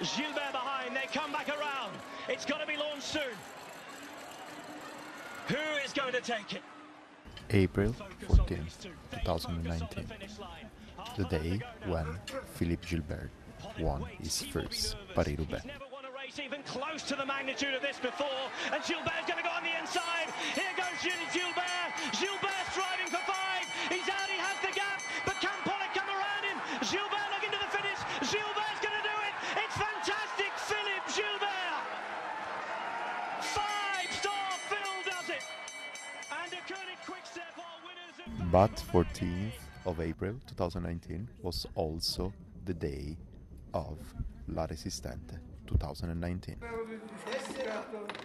Gilbert behind. They come back around. It's going to be launched soon. Who is going to take it? April 14th, 2019, the day when Philippe Gilbert won his first Paris-Roubaix. Even close to the magnitude of this before, and Gilbert's going to go on the inside. Here goes Gilbert. Gilbert's driving for five. He's out. He has the gap, but can Pollock come around him? Gilbert looking to the finish. Gilbert's going to do it. It's fantastic. Philippe Gilbert, five-star Phil does it. And a Koenig quick step all winners. But 14th of April 2019 was also the day of La Resistente 2019.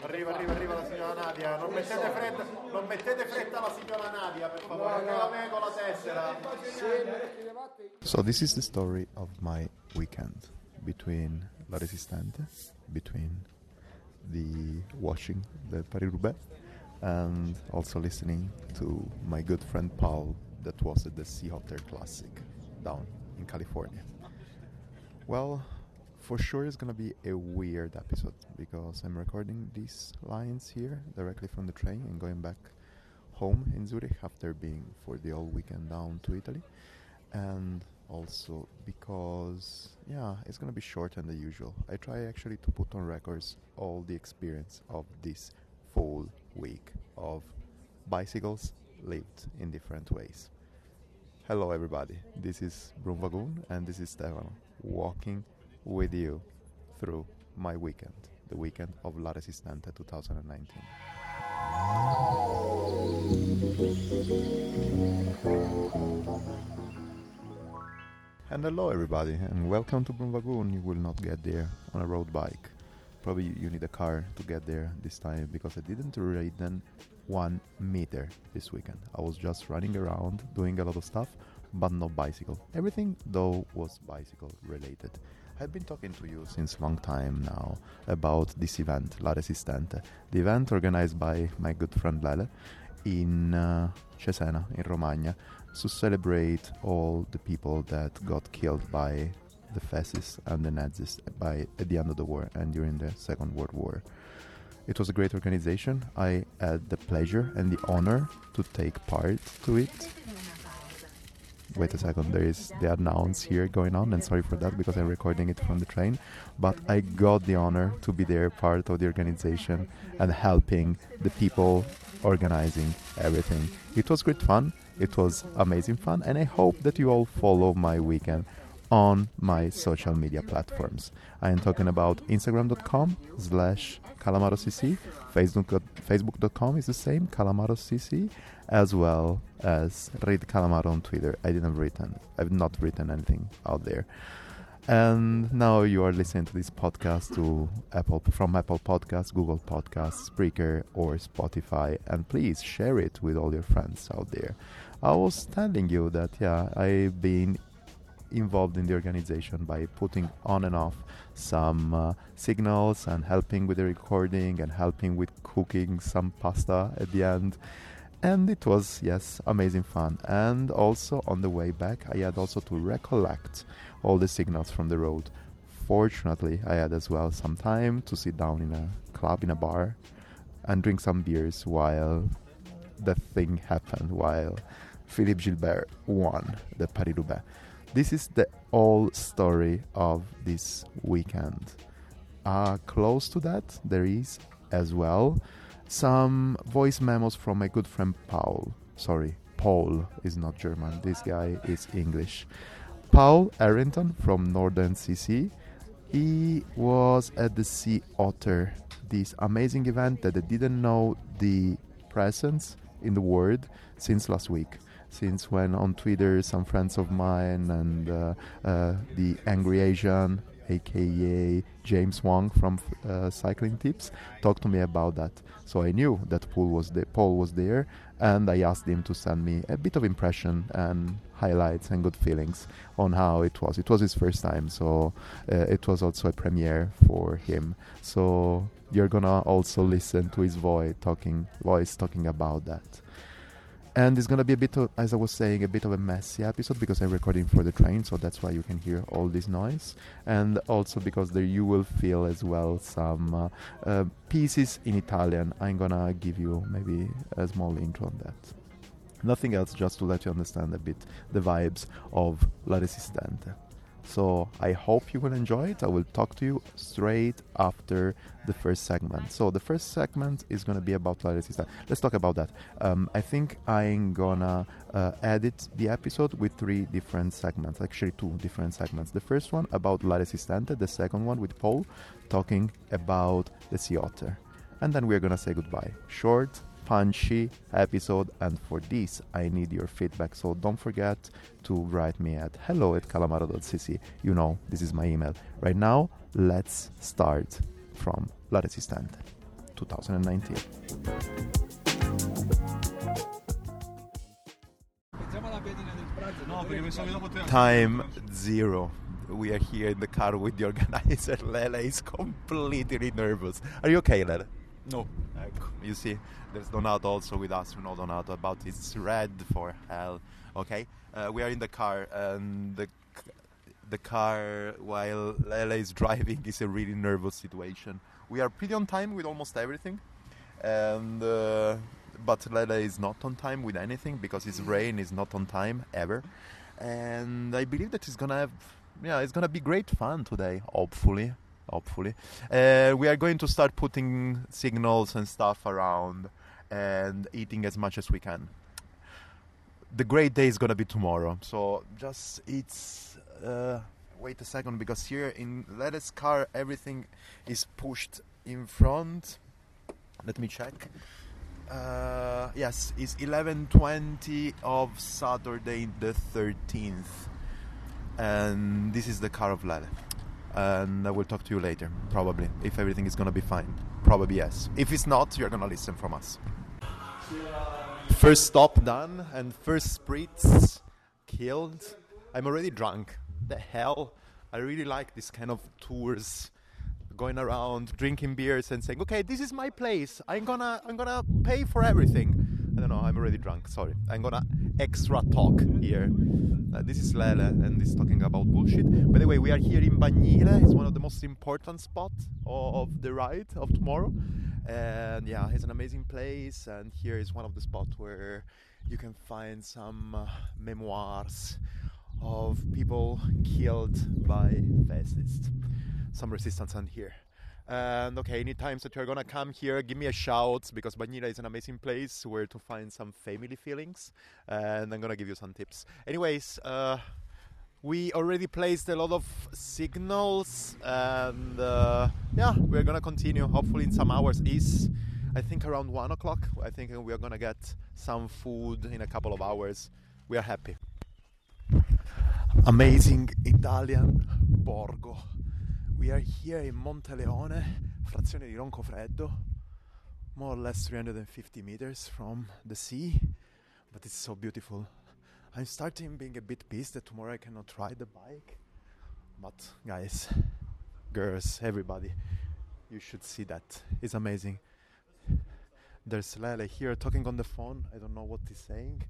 Arriva la signora Nadia, non mettete fretta alla signora Nadia, per favore, che la vengo la tessera. So this is the story of my weekend between La Resistente, between the watching the Paris-Roubaix, and also listening to my good friend Paul that was at the Sea Otter Classic down in California. Well, for sure it's gonna be a weird episode because I'm recording these lines here directly from the train and going back home in Zurich after being for the whole weekend down to Italy, and also because it's gonna be shorter than the usual. I try actually to put on records all the experience of this full week of bicycles lived in different ways. Hello everybody, this is Broomwagon and this is Stefano walking with you through my weekend, the weekend of La Resistente 2019. And hello everybody, and welcome to Broomwagon. You will not get there on a road bike. Probably you need a car to get there this time, because I didn't ride 1 meter this weekend. I was just running around, doing a lot of stuff, but no bicycle. Everything, though, was bicycle related. I've been talking to you since a long time now about this event, La Resistente, the event organized by my good friend Lele in Cesena, in Romagna, to celebrate all the people that got killed by the fascists and the Nazis at the end of the war and during the Second World War. It was a great organization. I had the pleasure and the honor to take part to it. Wait a second, there is the announce here going on, and sorry for that because I'm recording it from the train, but I got the honor to be there, part of the organization and helping the people organizing everything. It was great fun, it was amazing fun, and I hope that you all follow my weekend on my social media platforms. I am talking about Instagram.com/CalamaroCC, Facebook.com is the same, Calamaro CC, as well as Read Calamaro on Twitter. I've not written anything out there. And now you are listening to this podcast from Apple Podcasts, Google Podcasts, Spreaker, or Spotify. And please share it with all your friends out there. I was telling you that, I've been involved in the organization by putting on and off some signals and helping with the recording and helping with cooking some pasta at the end. And it was, amazing fun. And also on the way back, I had also to recollect all the signals from the road. Fortunately, I had as well some time to sit down in a club, in a bar, and drink some beers while the thing happened, while Philippe Gilbert won the Paris-Roubaix. This is the whole story of this weekend. Close to that, there is as well some voice memos from my good friend Paul. Sorry, Paul is not German. This guy is English. Paul Errington from Northern CC. He was at the Sea Otter, this amazing event that I didn't know the presence in the world since last week. Since when on Twitter some friends of mine and the Angry Asian, aka James Wong from Cycling Tips, talked to me about that. So I knew that Paul was there, and I asked him to send me a bit of impression and highlights and good feelings on how it was. It was his first time, so it was also a premiere for him. So you're gonna also listen to his voice talking about that. And it's going to be a bit of, as I was saying, a bit of a messy episode because I'm recording for the train, so that's why you can hear all this noise. And also because there you will feel as well some pieces in Italian. I'm going to give you maybe a small intro on that. Nothing else, just to let you understand a bit the vibes of La Resistente. So I hope you will enjoy it. I will talk to you straight after the first segment. So the first segment is going to be about La Resistente. Let's talk about that. I think I'm going to edit the episode with three different segments, actually two different segments. The first one about La Resistente, the second one with Paul talking about the Sea Otter. And then we're going to say goodbye. Short, punchy episode, and for this I need your feedback, so don't forget to write me at hello@calamaro.cc. You know this is my email. Right now, let's start from La Resistente 2019. Time zero. We are here in the car with the organizer. Lele is completely nervous. Are you okay, Lele? No. You see, there's Donato also with us. You know Donato about his red for hell. Okay, we are in the car, and the car while Lele is driving is a really nervous situation. We are pretty on time with almost everything, and but Lele is not on time with anything because his rain is not on time ever. And I believe that it's gonna be great fun today. Hopefully. We are going to start putting signals and stuff around and eating as much as we can. The great day is going to be tomorrow. So just wait a second, because here in Lele's car, everything is pushed in front. Let me check. Yes, it's 11:20 of Saturday the 13th. And this is the car of Lele. And I will talk to you later, probably, if everything is going to be fine. Probably, yes. If it's not, you're going to listen from us. First stop done, and first spritz killed. I'm already drunk. The hell? I really like this kind of tours, going around, drinking beers and saying, okay, this is my place. I'm gonna pay for everything. I don't know, I'm already drunk, sorry. I'm going to extra talk here. This is Lele, and he's talking about bullshit. By the way, we are here in Bagnile. It's one of the most important spots of the ride of tomorrow. And yeah, it's an amazing place. And here is one of the spots where you can find some memoirs of people killed by fascists. Some resistance on here. And okay, any times that you're gonna come here, give me a shout, because Bagnile is an amazing place where to find some family feelings, and I'm gonna give you some tips. Anyways, we already placed a lot of signals, and yeah, we're gonna continue. Hopefully, in some hours, I think around 1 o'clock. I think we are gonna get some food in a couple of hours. We are happy. Amazing Italian borgo. We are here in Monteleone, frazione di Roncofreddo, more or less 350 meters from the sea, but it's so beautiful. I'm starting being a bit pissed that tomorrow I cannot ride the bike, but guys, girls, everybody, you should see that. It's amazing. There's Lele here talking on the phone. I don't know what he's saying.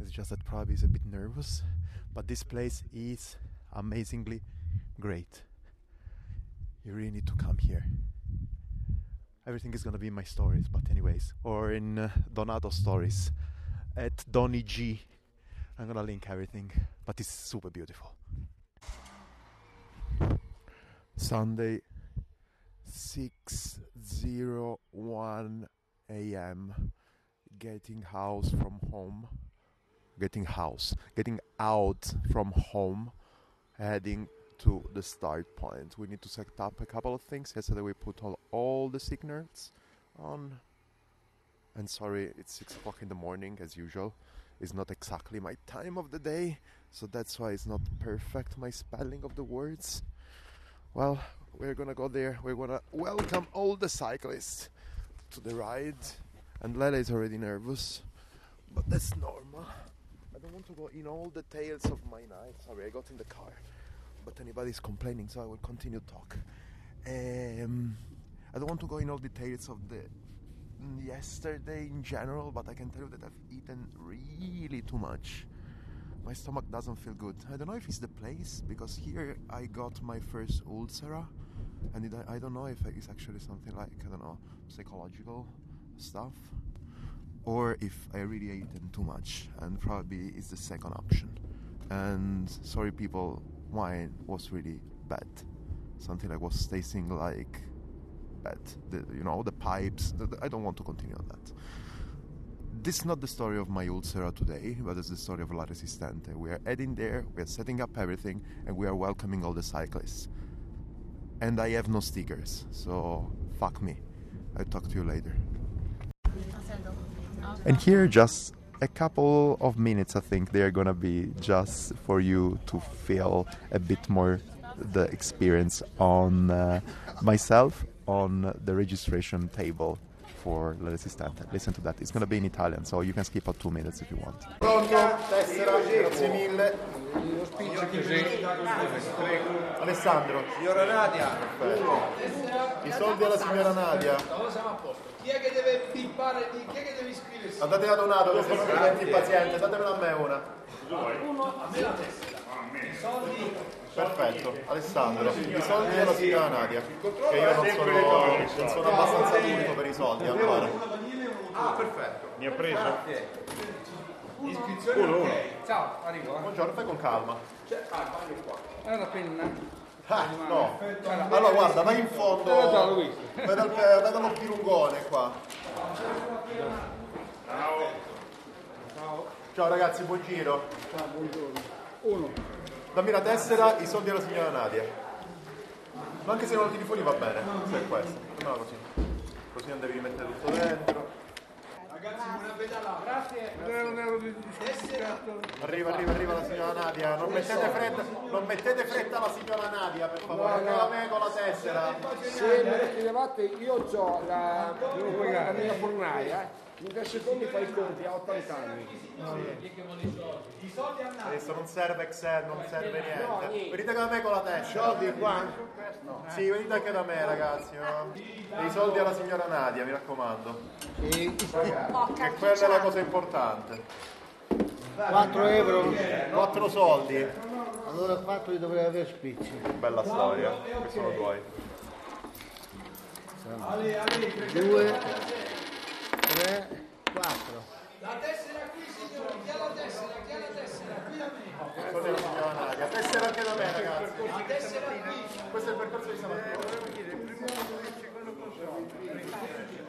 It's just that probably he's a bit nervous, but this place is amazingly great. You really need to come here. Everything is going to be in my stories, but anyways, or in Donato's stories, at Donny G. I'm going to link everything, but it's super beautiful. Sunday, 6:01 a.m. Getting out from home, heading to the start point. We need to set up a couple of things. Yesterday we put all the signals on. And sorry, it's 6 o'clock in the morning as usual. It's not exactly my time of the day, so that's why it's not perfect, my spelling of the words. Well, we're gonna go there. We're gonna welcome all the cyclists to the ride. And Lele is already nervous, but that's normal. I don't want to go in all the details of my night. Sorry, I got in the car. But anybody's complaining, so I will continue talk. I don't want to go in all details of the eaten yesterday in general, but I can tell you that I've eaten really too much. My stomach doesn't feel good. I don't know if it's the place, because here I got my first ulcera, and I don't know if it's actually something like, I don't know, psychological stuff, or if I really ate them too much, and probably it's the second option. And sorry people, wine was really bad. Something like was tasting like bad. The pipes. I don't want to continue on that. This is not the story of my ulcera today, but it's the story of La Resistente. We are heading there, we are setting up everything, and we are welcoming all the cyclists. And I have no stickers, so fuck me. I'll talk to you later. And here, just a couple of minutes, I think, they are gonna be just for you to feel a bit more the experience on myself on the registration table for La Resistente. Listen to that, it's gonna be in Italian, so you can skip out 2 minutes if you want. Alessandro, signora Nadia, I soldi alla signora Nadia. Chi è che deve pippare? Chi è che deve iscriversi? Andate da Donato, che sono veramente impaziente, datemela a me una. A me la tessera. I soldi. Perfetto, Alessandro, i soldi della signora Nadia, che io non sono abbastanza adulto per i soldi ancora. Ah, perfetto. Mi ha preso? Iscrizione ok. Ciao, arrivo. Buongiorno, fai con calma. C'è calma, io qua. È una penna? Ah, no. Allora, guarda, vai in fondo. Vado allo pirungone qua. Ciao. Ciao. Ciao ragazzi, buon giro. Ciao, buongiorno. Uno. Dammi la tessera, i soldi alla signora Nadia. Ma anche se non lo tiri fuori va bene, se è questo. No, così non devi mettere tutto dentro. Ragazzi, buona pedalata. Grazie. Arriva la signora Nadia. Non mettete fretta alla signora Nadia, per favore. Anche la me con la tessera. Se me ne chiedevate, io ho la mia fornaia. In 10 secondi fai i conti, ha 80 anni. I soldi a adesso non serve Excel, non serve niente. Venite da me con la testa. Soldi qua? No. Sì, venite anche da me ragazzi. No? I soldi alla signora Nadia, mi raccomando. Sì. E quella è la cosa importante. 4 euro? 4 soldi. Allora 4 li dovrei avere spicci. Bella storia, che sono tuoi. 2 4. La tessera qui signore, chi ha la tessera? Qui da me. La tessera anche da me ragazzi. La tessera qui. Questo è il percorso di stamattina. Volevo chiedere,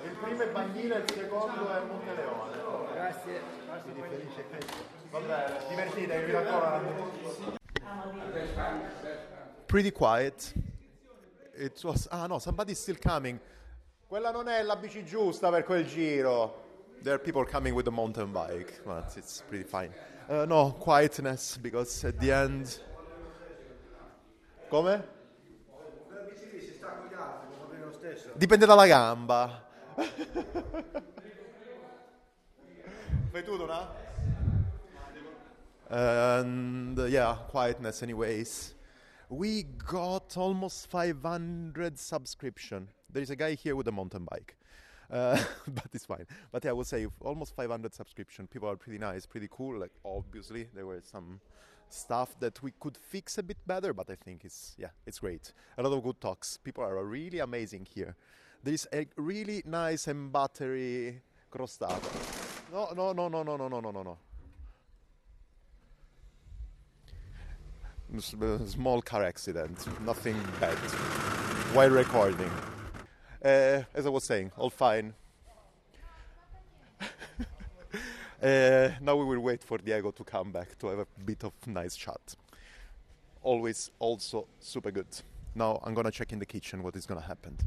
il primo è Bagnile, il secondo è Monteleone. Grazie. Mi riferisce questo. Va bene, divertitevi, mi raccomando. Pretty quiet. It was no, somebody's still coming. Quella non è la bici giusta per quel giro. There are people coming with a mountain bike, but it's pretty fine. No, quietness, because at the end... Come? La bici lì si sta con gli altri, va bene lo stesso. Dipende dalla gamba. Fai tu, Dona? And yeah, quietness anyways. We got almost 500 subscription. There is a guy here with a mountain bike, but it's fine. But yeah, I will say almost 500 subscription. People are pretty nice, pretty cool. Like obviously there were some stuff that we could fix a bit better, but I think it's great. A lot of good talks. People are really amazing here. There is a really nice battery crostata. No. Small car accident, nothing bad. While recording. As I was saying, all fine. Now we will wait for Diego to come back to have a bit of nice chat. Always also super good. Now I'm gonna check in the kitchen what is gonna happen.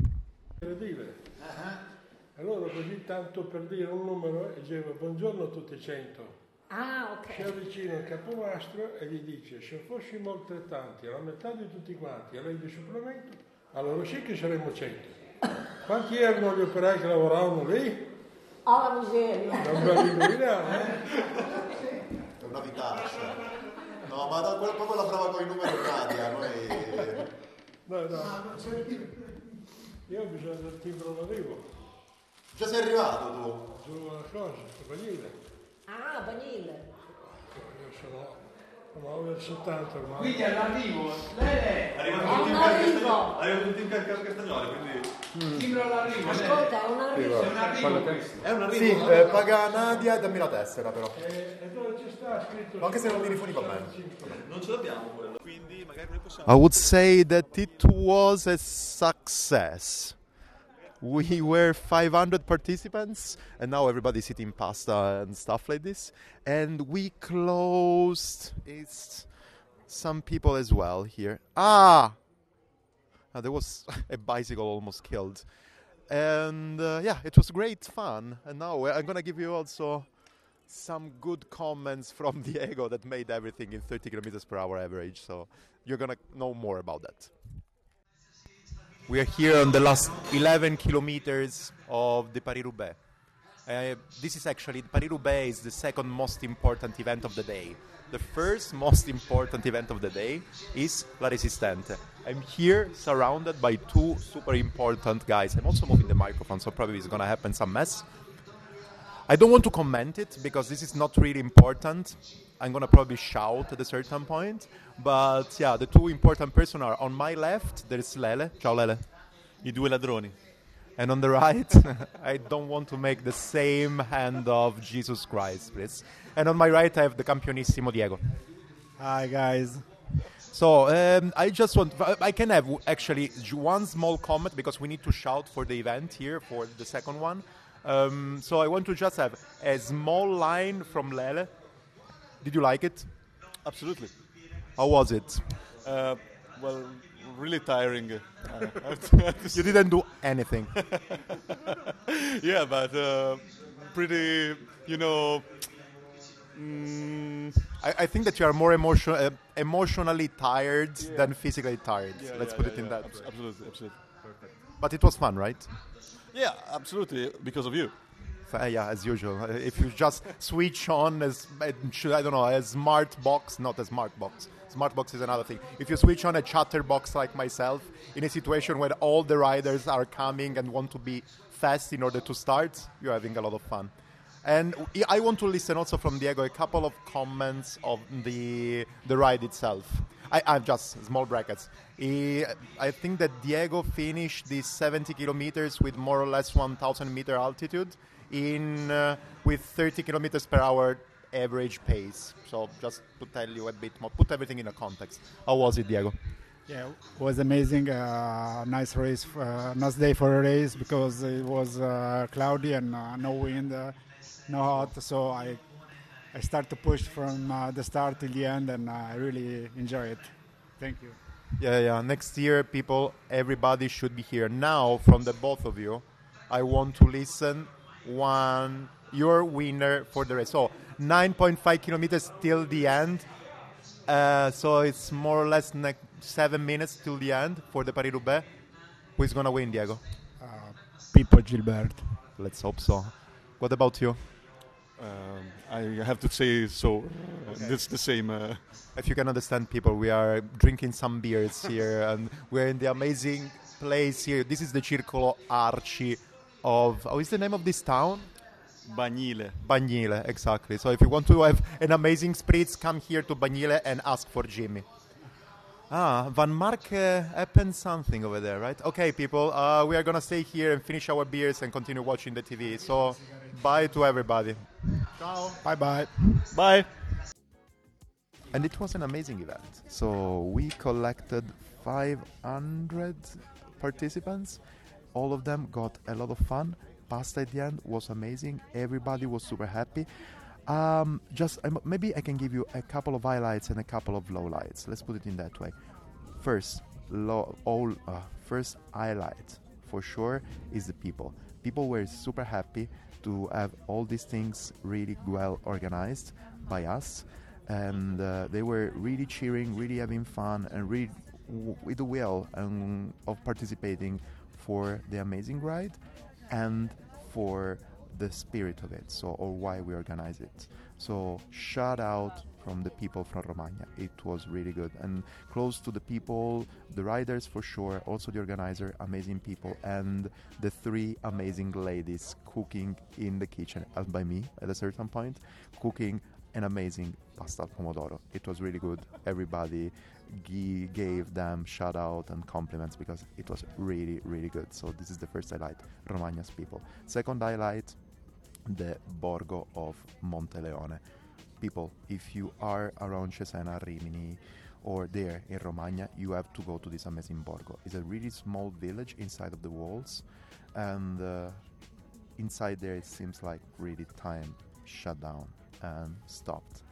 Allora così tanto per dire un numero e diceva buongiorno a tutti 100. Ah, ok. Si avvicina al capomastro e gli dice se fossimo altrettanti, alla metà di tutti quanti, lei di supplemento, allora sì che saremmo 100. Quanti erano gli operai che lavoravano lì? La miseria! Non me l'indovina, eh? È una vitaccia. No, ma proprio la prova con i numeri Nadia, noi... No. Io ho bisogno del timbro d'arrivo. Già sei arrivato tu? Sono una cosa, Bagnile. Ah, Bagnile. Io sono over 70 ormai. Quindi all'arrivo, Lele! Arriva tutti in Castagnoli, quindi... Sembra l'arrivo, ascolta, è un arrivo. È un arrivo. Sì, paga Nadia e dammi la tessera però. E dove ci sta scritto? Ma anche se non mi rifoni va bene. Non ce l'abbiamo pure. Quindi magari noi possiamo... I would say that it was a success. We were 500 participants, and now everybody's eating pasta and stuff like this. And we closed it's some people as well here. There was a bicycle almost killed. And yeah, it was great fun. And now I'm going to give you also some good comments from Diego that made everything in 30 kilometers per hour average. So you're going to know more about that. We are here on the last 11 kilometers of the Paris-Roubaix. This is actually, Paris-Roubaix is the second most important event of the day. The first most important event of the day is La Resistente. I'm here surrounded by two super important guys. I'm also moving the microphone, so probably it's going to happen some mess. I don't want to comment it because this is not really important. I'm going to probably shout at a certain point. But yeah, the two important persons are on my left, there is Lele. Ciao Lele. I due ladroni. And on the right, I don't want to make the same hand of Jesus Christ, please. And on my right, I have the campionissimo Diego. Hi, guys. So I just want, I can have actually one small comment because we need to shout for the event here for the second one. So I want to just have a small line from Lele. Did you like it? Absolutely. How was it? Well, really tiring. You didn't do anything. Yeah, but pretty, you know... I think that you are more emotionally tired than physically tired. Yeah, Let's put it in that. Absolutely. Perfect. But it was fun, right? Yeah, absolutely, because of you. Yeah, as usual. If you just switch on, a smart box, not a smart box. Smart box is another thing. If you switch on a chatterbox like myself, in a situation where all the riders are coming and want to be fast in order to start, you're having a lot of fun. And I want to listen also from Diego a couple of comments of the ride itself. I just small brackets. I think that Diego finished the 70 kilometers with more or less 1,000 meter altitude with 30 kilometers per hour average pace. So just to tell you a bit more, put everything in a context. How was it, Diego? Yeah, it was amazing. Nice race, nice day for a race because it was cloudy and no wind, no hot. So I start to push from the start till the end, and I really enjoy it. Thank you. Yeah. Next year, people, everybody should be here. Now, from the both of you, I want to listen your winner for the race. So 9.5 kilometers till the end. So it's more or less 7 minutes till the end for the Paris-Roubaix. Who is going to win, Diego? Philippe Gilbert. Let's hope so. What about you? I have to say so. Okay. It's the same. If you can understand, people, we are drinking some beers here, and we're in the amazing place here. This is the Circolo Arci of... How is the name of this town? Bagnile. Bagnile, exactly. So if you want to have an amazing spritz, come here to Bagnile and ask for Jimmy. Van Mark happened something over there, right? Okay, people, we are going to stay here and finish our beers and continue watching the TV. So bye to everybody. Ciao. Bye-bye. Bye. And it was an amazing event. So we collected 500 participants. All of them got a lot of fun. Pasta at the end was amazing. Everybody was super happy. Maybe I can give you a couple of highlights and a couple of lowlights. Let's put it in that way. First highlight for sure is the people. People were super happy to have all these things really well organized by us, and they were really cheering, really having fun, and really with the will of participating for the amazing ride and for the spirit of it, so or why we organize it. So shout out from the people from Romagna. It was really good and close to the people, the riders for sure, also the organizer, amazing people, and the three amazing ladies cooking in the kitchen, as by me at a certain point, cooking an amazing pasta al pomodoro. It was really good. Everybody gave them shout out and compliments because it was really, really good. So this is the first highlight, Romagna's people. Second highlight, the Borgo of Monteleone. People, if you are around Cesena, Rimini, or there in Romagna, you have to go to this amazing Borgo. It's a really small village inside of the walls, and inside there it seems like really time shut down and stopped.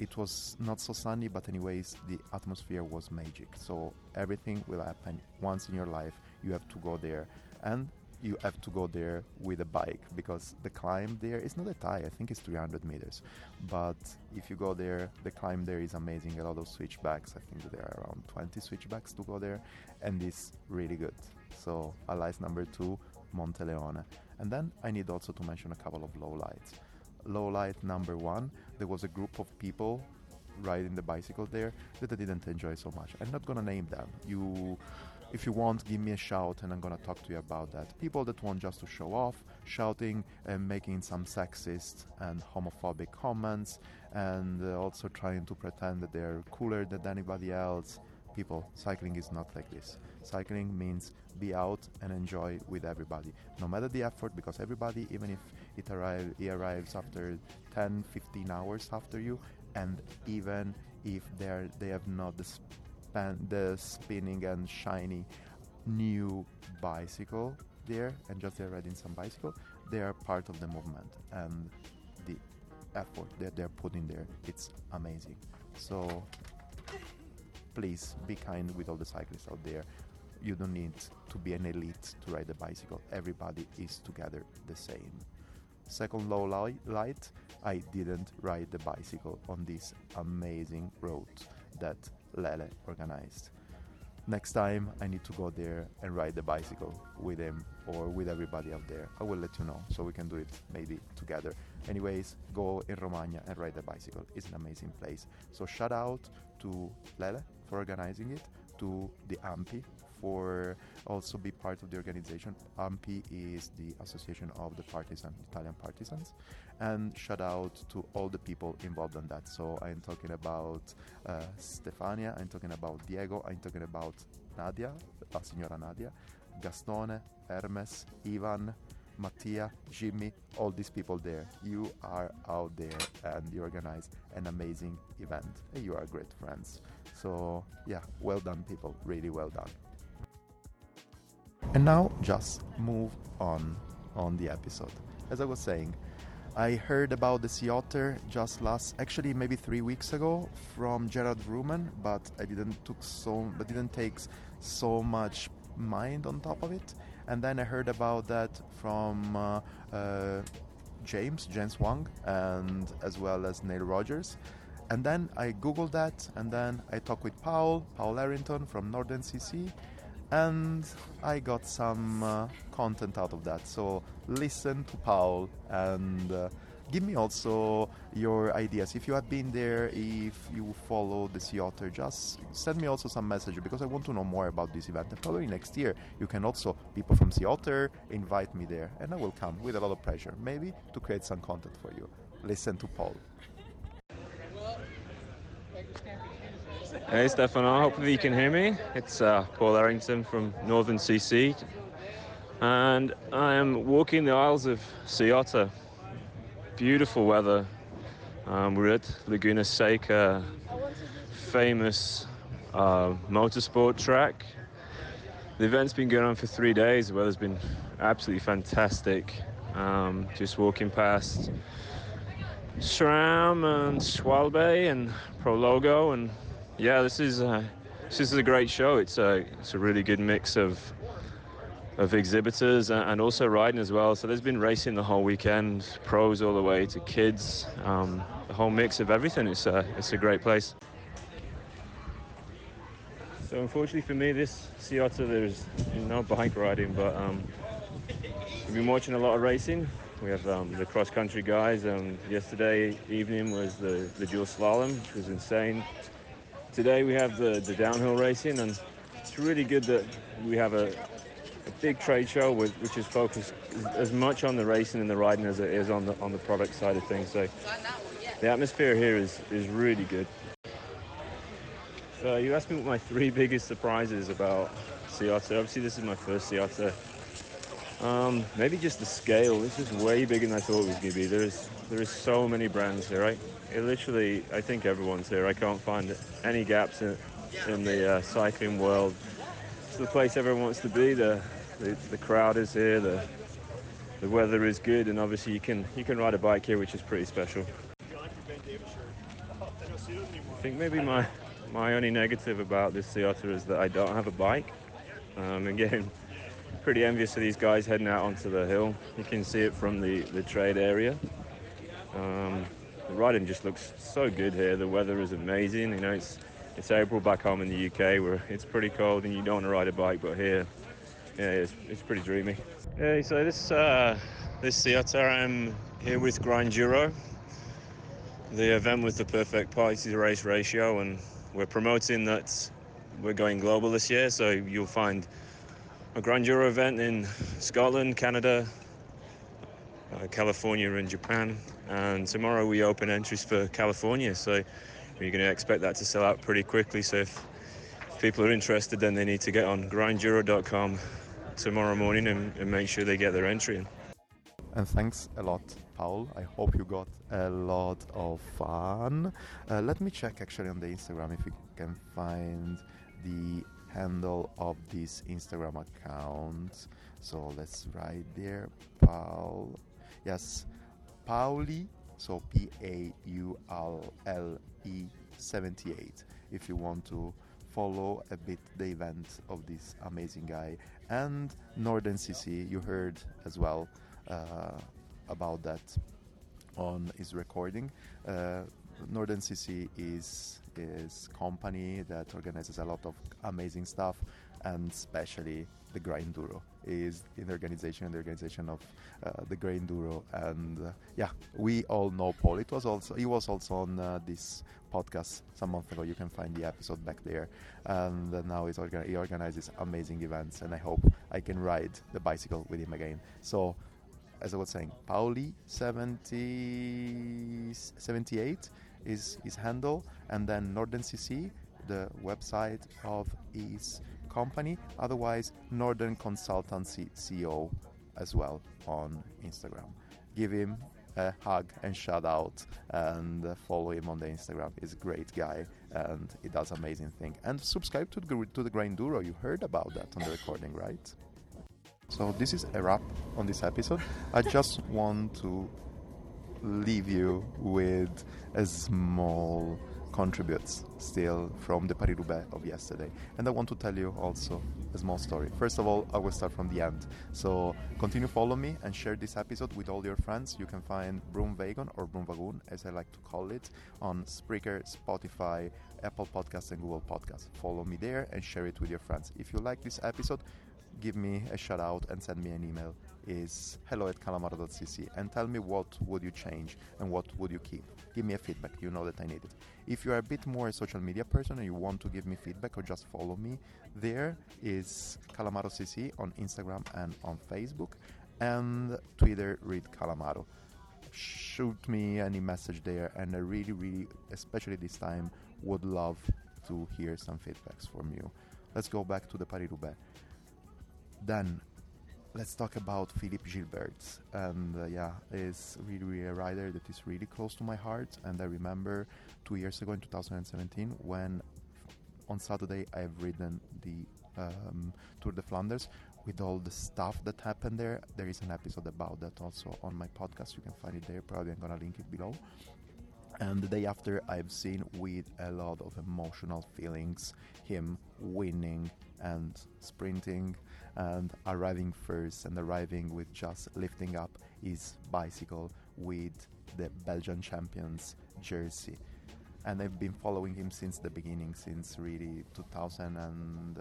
It was not so sunny, but anyways, the atmosphere was magic. So everything will happen once in your life. You have to go there, and you have to go there with a bike, because the climb there is not that high. I think it's 300 meters, but if you go there, the climb there is amazing. A lot of switchbacks. I think there are around 20 switchbacks to go there, and it's really good. So highlight number 2, Monteleone. And then I need also to mention a couple of lowlights. Lowlight number 1, there was a group of people riding the bicycle there that I didn't enjoy so much. I'm not gonna name them. If you want, give me a shout and I'm gonna talk to you about that. People that want just to show off, shouting and making some sexist and homophobic comments, and also trying to pretend that they're cooler than anybody else. People, cycling is not like this. Cycling means be out and enjoy with everybody, no matter the effort, because everybody, even if he arrives after 10, 15 hours after you, and even if they have not the spinning and shiny new bicycle there, and just they're riding some bicycle, they are part of the movement, and the effort that they're putting there, it's amazing. So please be kind with all the cyclists out there. You don't need to be an elite to ride a bicycle. Everybody is together the same. Second low light, I didn't ride the bicycle on this amazing road that Lele organized. Next time I need to go there and ride the bicycle with him or with everybody out there. I will let you know so we can do it maybe together. Anyways, go in Romagna and ride the bicycle. It's an amazing place. So shout out to Lele for organizing it, to the AMPI for also be part of the organization. AMPI is the Association of the Italian Partisans, and shout out to all the people involved in that. So I'm talking about Stefania, I'm talking about Diego, I'm talking about Nadia, la signora Nadia, Gastone, Hermes, Ivan, Mattia, Jimmy, all these people there. You are out there and you organize an amazing event. And you are great friends. So yeah, well done people, really well done. And now just move on the episode. As I was saying, I heard about the Sea Otter just maybe 3 weeks ago from Gerard Vrooman, but I didn't take so much mind on top of it. And then I heard about that from James Wong, and as well as Neil Rogers. And then I googled that, and then I talked with Paul Errington from Northern CC, and I got some content out of that. So listen to Paul and give me also your ideas. If you have been there, if you follow the Sea Otter, just send me also some message, because I want to know more about this event. And probably next year, you can also, people from Sea Otter, invite me there. And I will come with a lot of pressure, maybe to create some content for you. Listen to Paul. Hey Stefano, hopefully you can hear me. It's Paul Errington from Northern CC. And I am walking the Isles of Sea Otter. Beautiful weather. We're at Laguna Seca, famous motorsport track. The event's been going on for 3 days. The weather's been absolutely fantastic. Just walking past SRAM and Schwalbe and Prologo, and yeah, this is a great show. It's a really good mix of exhibitors and also riding as well. So there's been racing the whole weekend, pros all the way to kids, the whole mix of everything. It's a great place. So unfortunately for me, this Sea Otter, there's no bike riding, but we've been watching a lot of racing. We have the cross-country guys. Yesterday evening was the dual slalom, which was insane. Today we have the downhill racing, and it's really good that we have a big trade show which is focused as much on the racing and the riding as it is on the product side of things. So the atmosphere here is really good. So you asked me what my three biggest surprises about Sea Otter. Obviously this is my first Sea Otter. Maybe just the scale. This is way bigger than I thought it was going to be. There is so many brands here, right? It literally, I think everyone's here. I can't find any gaps in the cycling world. It's the place everyone wants to be. The crowd is here. The weather is good, and obviously you can ride a bike here, which is pretty special. I think maybe my only negative about this Sea Otter is that I don't have a bike. Again, pretty envious of these guys heading out onto the hill. You can see it from the trade area. The riding just looks so good here. The weather is amazing. You know, it's April back home in the UK where it's pretty cold and you don't want to ride a bike, but here, yeah, it's pretty dreamy. Yeah, so this Sea Otter, I'm here with Grinduro. The event was the perfect party to race ratio, and we're promoting that we're going global this year, so you'll find a Grinduro event in Scotland, Canada, California and Japan, and tomorrow we open entries for California, so you're going to expect that to sell out pretty quickly. So if people are interested, then they need to get on grinduro.com tomorrow morning and make sure they get their entry in. And thanks a lot, Paul. I hope you got a lot of fun. Let me check actually on the Instagram if you can find the handle of this Instagram account. So let's write there, Paul. Yes, Pauli, so P-A-U-L-L-E 78, if you want to follow a bit the event of this amazing guy. And Northern CC, you heard as well about that on his recording. Northern CC is company that organizes a lot of amazing stuff, and especially the Grinduro is in the organization of the Grinduro. And yeah, we all know Paul. He was also on this podcast some month ago. You can find the episode back there. And now he organizes amazing events, and I hope I can ride the bicycle with him again. So as I was saying, Pauli 78 is his handle, and then Northern CC, the website of his company, otherwise Northern Consultancy CO as well on Instagram. Give him a hug and shout out, and follow him on the Instagram. He's a great guy and he does amazing things. And subscribe to the Grinduro. You heard about that on the recording, right? So this is a wrap on this episode. I just want to leave you with a small contributes still from the Paris-Roubaix of yesterday. And I want to tell you also a small story. First of all, I will start from the end. So continue follow me and share this episode with all your friends. You can find Broomwagon, or Broomwagon as I like to call it, on Spreaker, Spotify, Apple Podcasts and Google Podcasts. Follow me there and share it with your friends. If you like this episode, give me a shout out and send me an email. Is hello@calamaro.cc, and tell me what would you change and what would you keep. Give me a feedback. You know that I need it. If you are a bit more a social media person and you want to give me feedback or just follow me, there is calamaro.cc on Instagram and on Facebook, and Twitter read Calamaro. Shoot me any message there, and I really, really, especially this time, would love to hear some feedbacks from you. Let's go back to the Paris-Roubaix. Then let's talk about Philippe Gilbert. And yeah, he's really, really a rider that is really close to my heart. And I remember 2 years ago in 2017 when on Saturday I've ridden the Tour de Flanders with all the stuff that happened there. There is an episode about that also on my podcast. You can find it there. Probably I'm gonna link it below. And the day after, I've seen with a lot of emotional feelings him winning and sprinting and arriving first, and arriving with just lifting up his bicycle with the Belgian champions jersey. And I've been following him since the beginning, since really 2011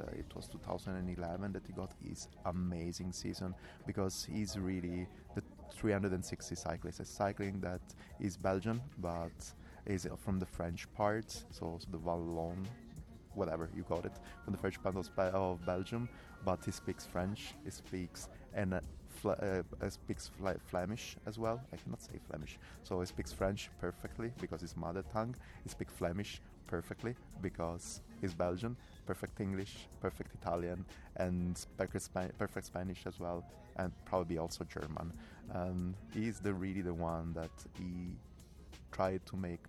that he got his amazing season, because he's really the 360 cyclists. It's cycling that is Belgian, but is from the French part, so the Wallon, whatever you call it, from the French part of Belgium, but he speaks French, he speaks Flemish as well. I cannot say Flemish. So he speaks French perfectly because it's mother tongue. He speaks Flemish perfectly because he's Belgian. Perfect English, perfect Italian, and perfect Spanish as well, and probably also German. He's really the one that he tried to make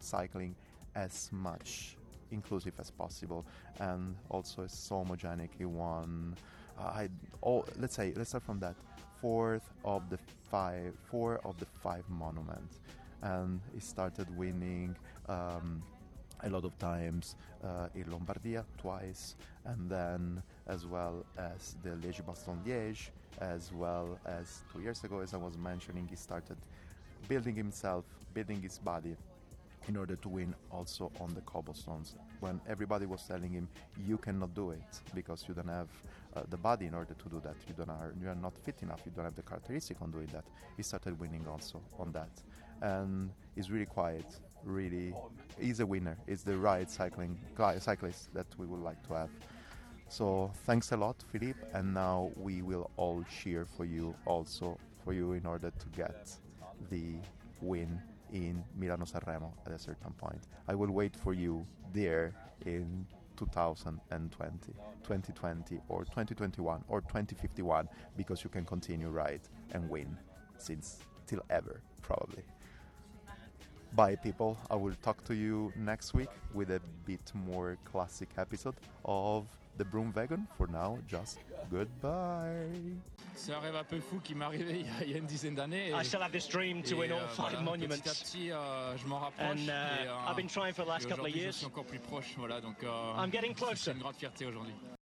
cycling as much inclusive as possible, and also it's so homogenic. He won. Let's start from that. Four of the five monuments, and he started winning a lot of times in Lombardia twice, and then as well as the Liège-Bastogne-Liège, as well as 2 years ago, as I was mentioning, he started building his body in order to win also on the cobblestones, when everybody was telling him, you cannot do it because you don't have the body in order to do that, you are not fit enough, you don't have the characteristic on doing that. He started winning also on that, and he's really quiet, really is a winner, is the right cyclist that we would like to have. So thanks a lot, Philippe, and now we will all cheer for you in order to get the win in Milano-Sanremo at a certain point. I will wait for you there in 2020, 2020 or 2021 or 2051, because you can continue right and win since till ever, probably. Bye, people. I will talk to you next week with a bit more classic episode of The Broomwagon. For now, just goodbye. C'est un rêve un peu fou qui m'est arrivé il y a une dizaine d'années. I still have this dream to win all five monuments. Petit à petit, je m'en rapproche. And I've been trying for the last couple of years. Je suis encore plus proche, voilà, donc, I'm getting closer. C'est une grande fierté aujourd'hui.